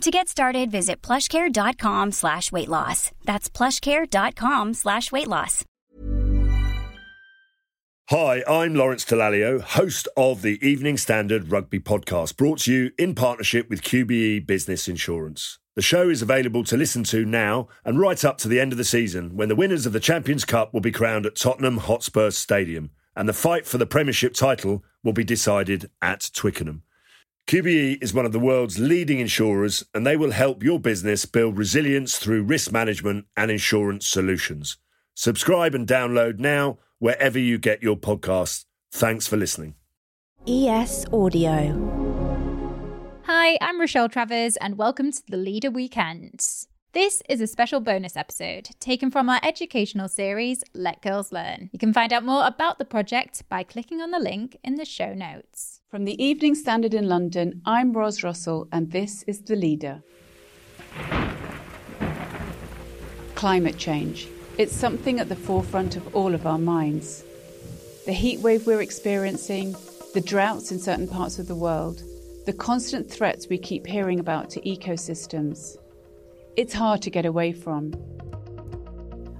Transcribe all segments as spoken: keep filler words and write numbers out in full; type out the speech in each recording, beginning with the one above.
To get started, visit plushcare.com slash weight loss. That's plushcare.com slash weight loss. Hi, I'm Lawrence Dallaglio, host of the Evening Standard Rugby Podcast, brought to you in partnership with Q B E Business Insurance. The show is available to listen to now and right up to the end of the season, when the winners of the Champions Cup will be crowned at Tottenham Hotspur Stadium and the fight for the Premiership title will be decided at Twickenham. Q B E is one of the world's leading insurers, and they will help your business build resilience through risk management and insurance solutions. Subscribe and download now wherever you get your podcasts. Thanks for listening. E S Audio. Hi, I'm Rochelle Travers, and welcome to the Leader Weekends. This is a special bonus episode taken from our educational series, Let Girls Learn. You can find out more about the project by clicking on the link in the show notes. From the Evening Standard in London, I'm Ros Russell, and this is The Leader. Climate change. It's something at the forefront of all of our minds. The heatwave we're experiencing, the droughts in certain parts of the world, the constant threats we keep hearing about to ecosystems. It's hard to get away from.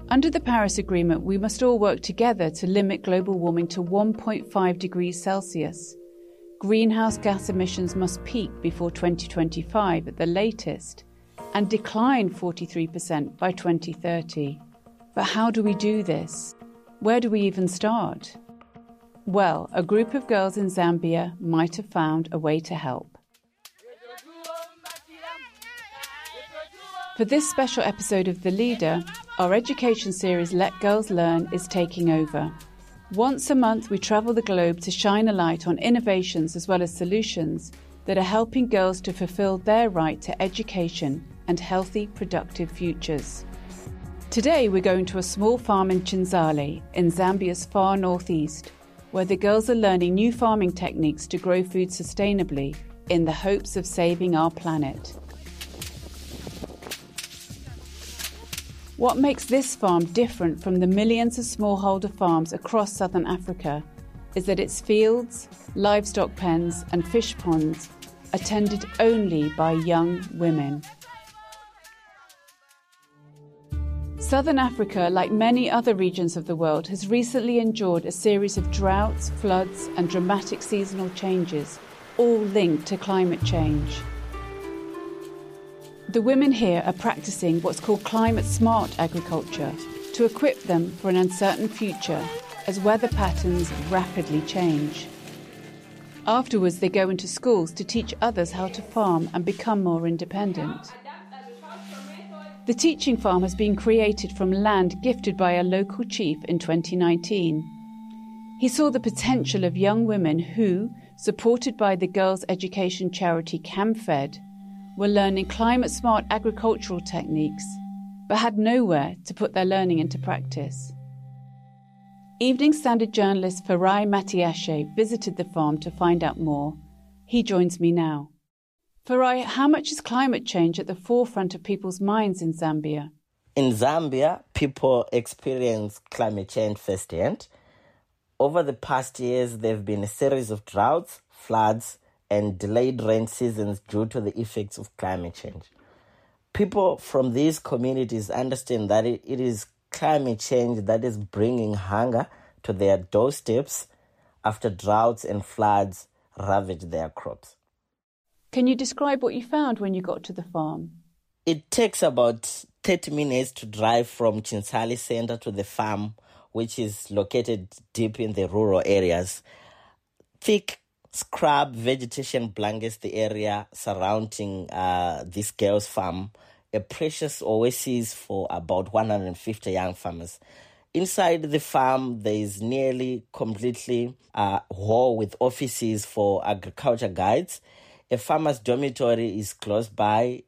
Under the Paris Agreement, we must all work together to limit global warming to one point five degrees Celsius. Greenhouse gas emissions must peak before twenty twenty-five at the latest and decline forty-three percent by twenty thirty. But how do we do this? Where do we even start? Well, a group of girls in Zambia might have found a way to help. For this special episode of The Leader, our education series Let Girls Learn is taking over. Once a month, we travel the globe to shine a light on innovations as well as solutions that are helping girls to fulfil their right to education and healthy, productive futures. Today, we're going to a small farm in Chinsali, in Zambia's far northeast, where the girls are learning new farming techniques to grow food sustainably in the hopes of saving our planet. What makes this farm different from the millions of smallholder farms across Southern Africa is that its fields, livestock pens and fish ponds are tended only by young women. Southern Africa, like many other regions of the world, has recently endured a series of droughts, floods and dramatic seasonal changes, all linked to climate change. The women here are practicing what's called climate-smart agriculture to equip them for an uncertain future as weather patterns rapidly change. Afterwards, they go into schools to teach others how to farm and become more independent. The teaching farm has been created from land gifted by a local chief in twenty nineteen. He saw the potential of young women who, supported by the girls' education charity CAMFED, were learning climate-smart agricultural techniques, but had nowhere to put their learning into practice. Evening Standard journalist Farai Matiashe visited the farm to find out more. He joins me now. Farai, how much is climate change at the forefront of people's minds in Zambia? In Zambia, people experience climate change firsthand. Over the past years, there have been a series of droughts, floods, and delayed rain seasons due to the effects of climate change. People from these communities understand that it is climate change that is bringing hunger to their doorsteps after droughts and floods ravage their crops. Can you describe what you found when you got to the farm? It takes about thirty minutes to drive from Chinsali Centre to the farm, which is located deep in the rural areas. Thick scrub vegetation blankets the area surrounding uh, this girl's farm, a precious oasis for about one hundred fifty young farmers. Inside the farm, there is nearly completely a hall with offices for agriculture guides. A farmer's dormitory is close by.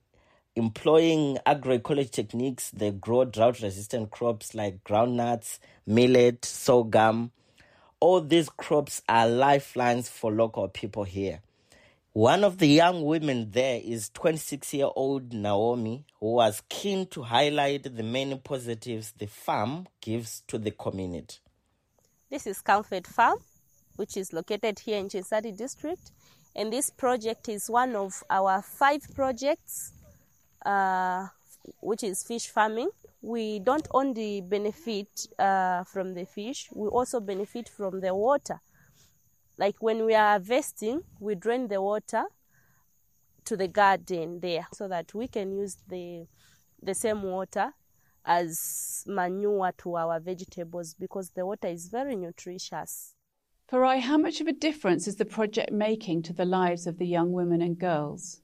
Employing agroecology techniques, they grow drought-resistant crops like groundnuts, millet, sorghum. All these crops are lifelines for local people here. One of the young women there is twenty-six-year-old Naomi, who was keen to highlight the many positives the farm gives to the community. This is Kalfet Farm, which is located here in Chinsali district. And this project is one of our five projects, uh, which is fish farming. We don't only benefit uh, from the fish, we also benefit from the water. Like when we are harvesting, we drain the water to the garden there so that we can use the the same water as manure to our vegetables because the water is very nutritious. Farai, how much of a difference is the project making to the lives of the young women and girls?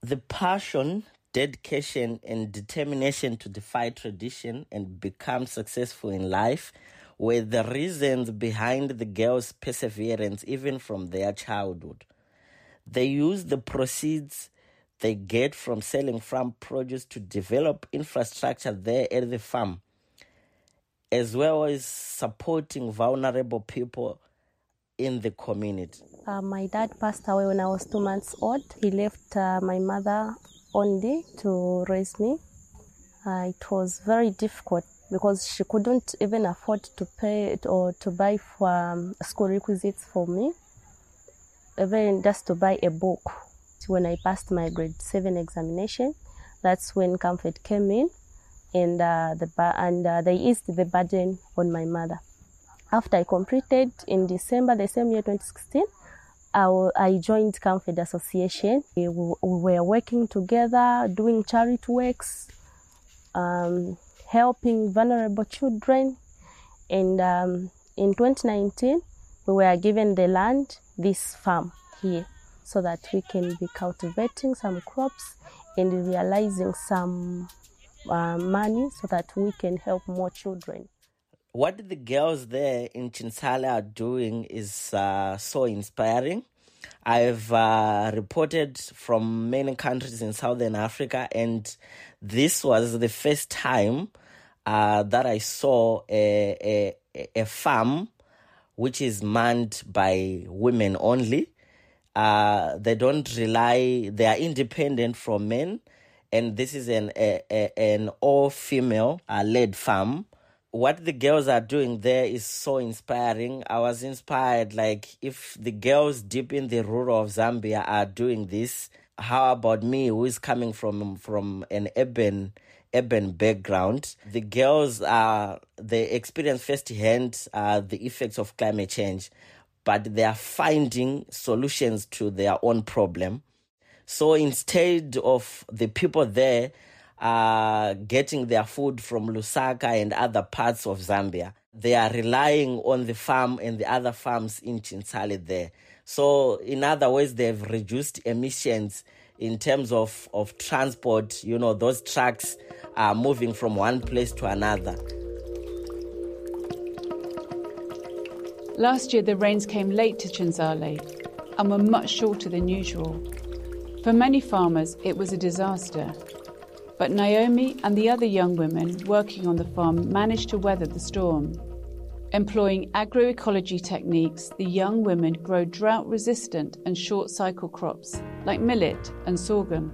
The passion, dedication and determination to defy tradition and become successful in life were the reasons behind the girls' perseverance even from their childhood. They use the proceeds they get from selling farm produce to develop infrastructure there at the farm, as well as supporting vulnerable people in the community. Uh, my dad passed away when I was two months old. He left uh, my mother only to raise me. Uh, it was very difficult, because she couldn't even afford to pay it or to buy for, um, school requisites for me, even just to buy a book. When I passed my grade seven examination, that's when CAMFED came in, and uh, the and uh, they eased the burden on my mother. After I completed in December the same year, twenty sixteen, I, w- I joined CAMFED Association. We, w- we were working together, doing charity works, Um, helping vulnerable children, and um, in twenty nineteen we were given the land, this farm here, so that we can be cultivating some crops and realizing some uh, money so that we can help more children. What the girls there in Chinsali are doing is uh, so inspiring. I've uh, reported from many countries in Southern Africa, and this was the first time uh, that I saw a, a, a farm which is manned by women only. Uh, they don't rely, they are independent from men, and this is an, a, a, an all-female uh, led farm. What the girls are doing there is so inspiring. I was inspired, like, if the girls deep in the rural of Zambia are doing this, how about me, who is coming from from an urban urban background? The girls, are they experience firsthand uh, the effects of climate change, but they are finding solutions to their own problem. So instead of the people there Uh, getting their food from Lusaka and other parts of Zambia, they are relying on the farm and the other farms in Chinsali there. So in other ways, they've reduced emissions in terms of, of transport. You know, those trucks are moving from one place to another. Last year, the rains came late to Chinsali and were much shorter than usual. For many farmers, it was a disaster. But Naomi and the other young women working on the farm managed to weather the storm. Employing agroecology techniques, the young women grow drought-resistant and short-cycle crops like millet and sorghum,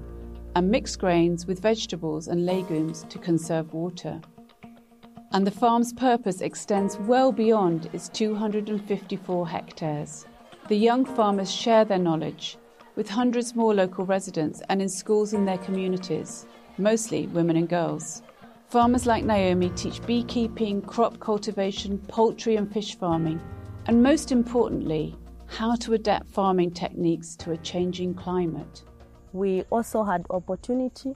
and mix grains with vegetables and legumes to conserve water. And the farm's purpose extends well beyond its two hundred fifty-four hectares. The young farmers share their knowledge with hundreds more local residents and in schools in their communities, mostly women and girls. Farmers like Naomi teach beekeeping, crop cultivation, poultry and fish farming, and most importantly, how to adapt farming techniques to a changing climate. We also had opportunity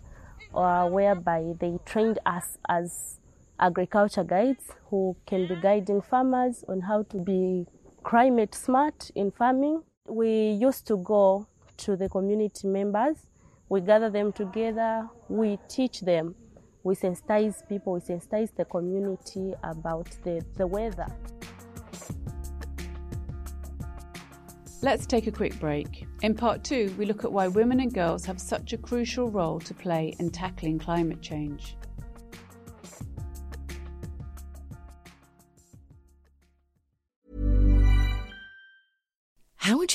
uh, whereby they trained us as agriculture guides who can be guiding farmers on how to be climate smart in farming. We used to go to the community members. We gather them together, we teach them, we sensitize people, we sensitize the community about the, the weather. Let's take a quick break. In part two, we look at why women and girls have such a crucial role to play in tackling climate change. How would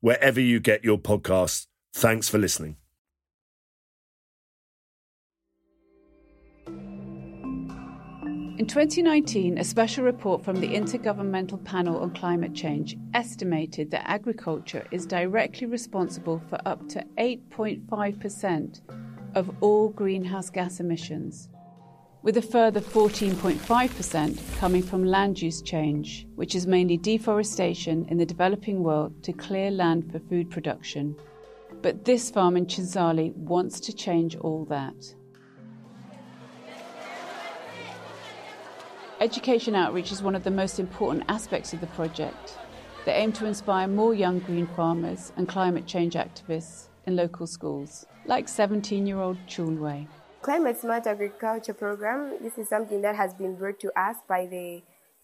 wherever you get your podcasts. Thanks for listening. In twenty nineteen, a special report from the Intergovernmental Panel on Climate Change estimated that agriculture is directly responsible for up to eight point five percent of all greenhouse gas emissions, with a further fourteen point five percent coming from land use change, which is mainly deforestation in the developing world to clear land for food production. But this farm in Chinsali wants to change all that. Education outreach is one of the most important aspects of the project. They aim to inspire more young green farmers and climate change activists in local schools, like seventeen-year-old Chulwe. Climate Smart Agriculture Programme, this is something that has been brought to us by the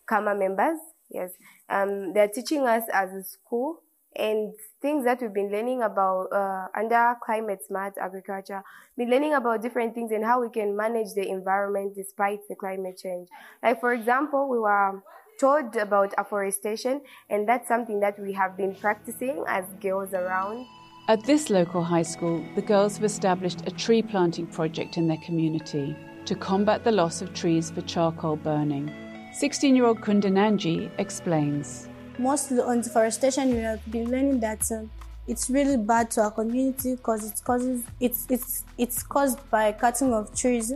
C A M A members. Yes, um, they're teaching us as a school, and things that we've been learning about uh, under Climate Smart Agriculture, been learning about different things and how we can manage the environment despite the climate change. Like, for example, we were told about afforestation, and that's something that we have been practicing as girls around. At this local high school, the girls have established a tree planting project in their community to combat the loss of trees for charcoal burning. sixteen-year-old Kundananji explains. Mostly on deforestation, we have been learning that um, it's really bad to our community because it causes it's it's it's caused by cutting of trees,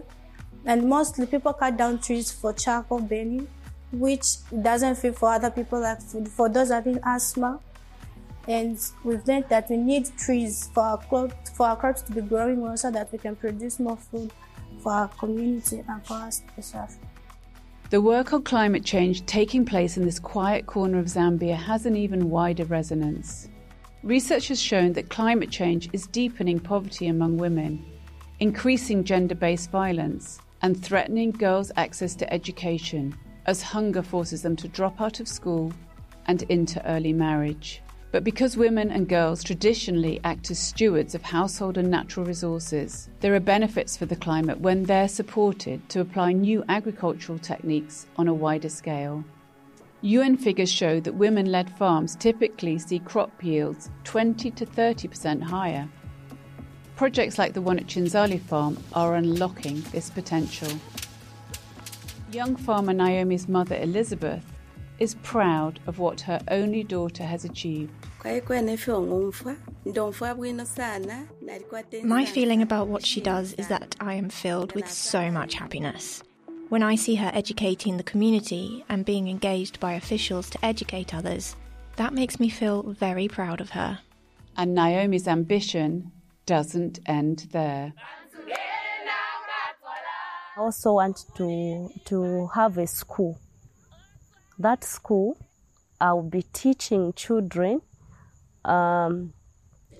and mostly people cut down trees for charcoal burning, which doesn't fit for other people, like for, for those having asthma. And we've learned that we need trees for our crop, for our crops to be growing well, so that we can produce more food for our community and for us ourselves. The work on climate change taking place in this quiet corner of Zambia has an even wider resonance. Research has shown that climate change is deepening poverty among women, increasing gender-based violence, and threatening girls' access to education, as hunger forces them to drop out of school and into early marriage. But because women and girls traditionally act as stewards of household and natural resources, there are benefits for the climate when they're supported to apply new agricultural techniques on a wider scale. U N figures show that women-led farms typically see crop yields twenty to thirty percent higher. Projects like the one at Chinsali Farm are unlocking this potential. Young farmer Naomi's mother, Elizabeth, is proud of what her only daughter has achieved. My feeling about what she does is that I am filled with so much happiness. When I see her educating the community and being engaged by officials to educate others, that makes me feel very proud of her. And Naomi's ambition doesn't end there. I also want to, to have a school. That school I'll be teaching children um,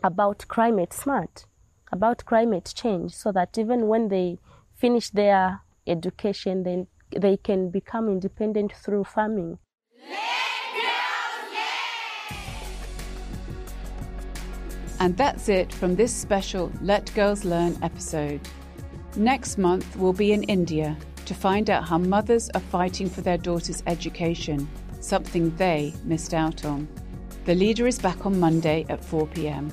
about climate smart, about climate change, so that even when they finish their education, then they can become independent through farming. And that's it from this special Let Girls Learn episode. Next month, we'll be in India to find out how mothers are fighting for their daughters' education, something they missed out on. The Leader is back on Monday at four p.m.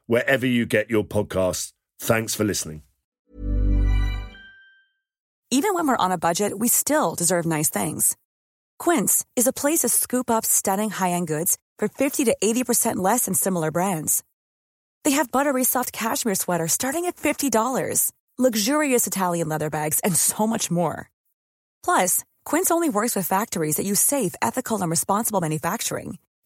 wherever you get your podcasts. Thanks for listening. Even when we're on a budget, we still deserve nice things. Quince is a place to scoop up stunning high-end goods for fifty to eighty percent less than similar brands. They have buttery soft cashmere sweaters starting at fifty dollars, luxurious Italian leather bags, and so much more. Plus, Quince only works with factories that use safe, ethical, and responsible manufacturing.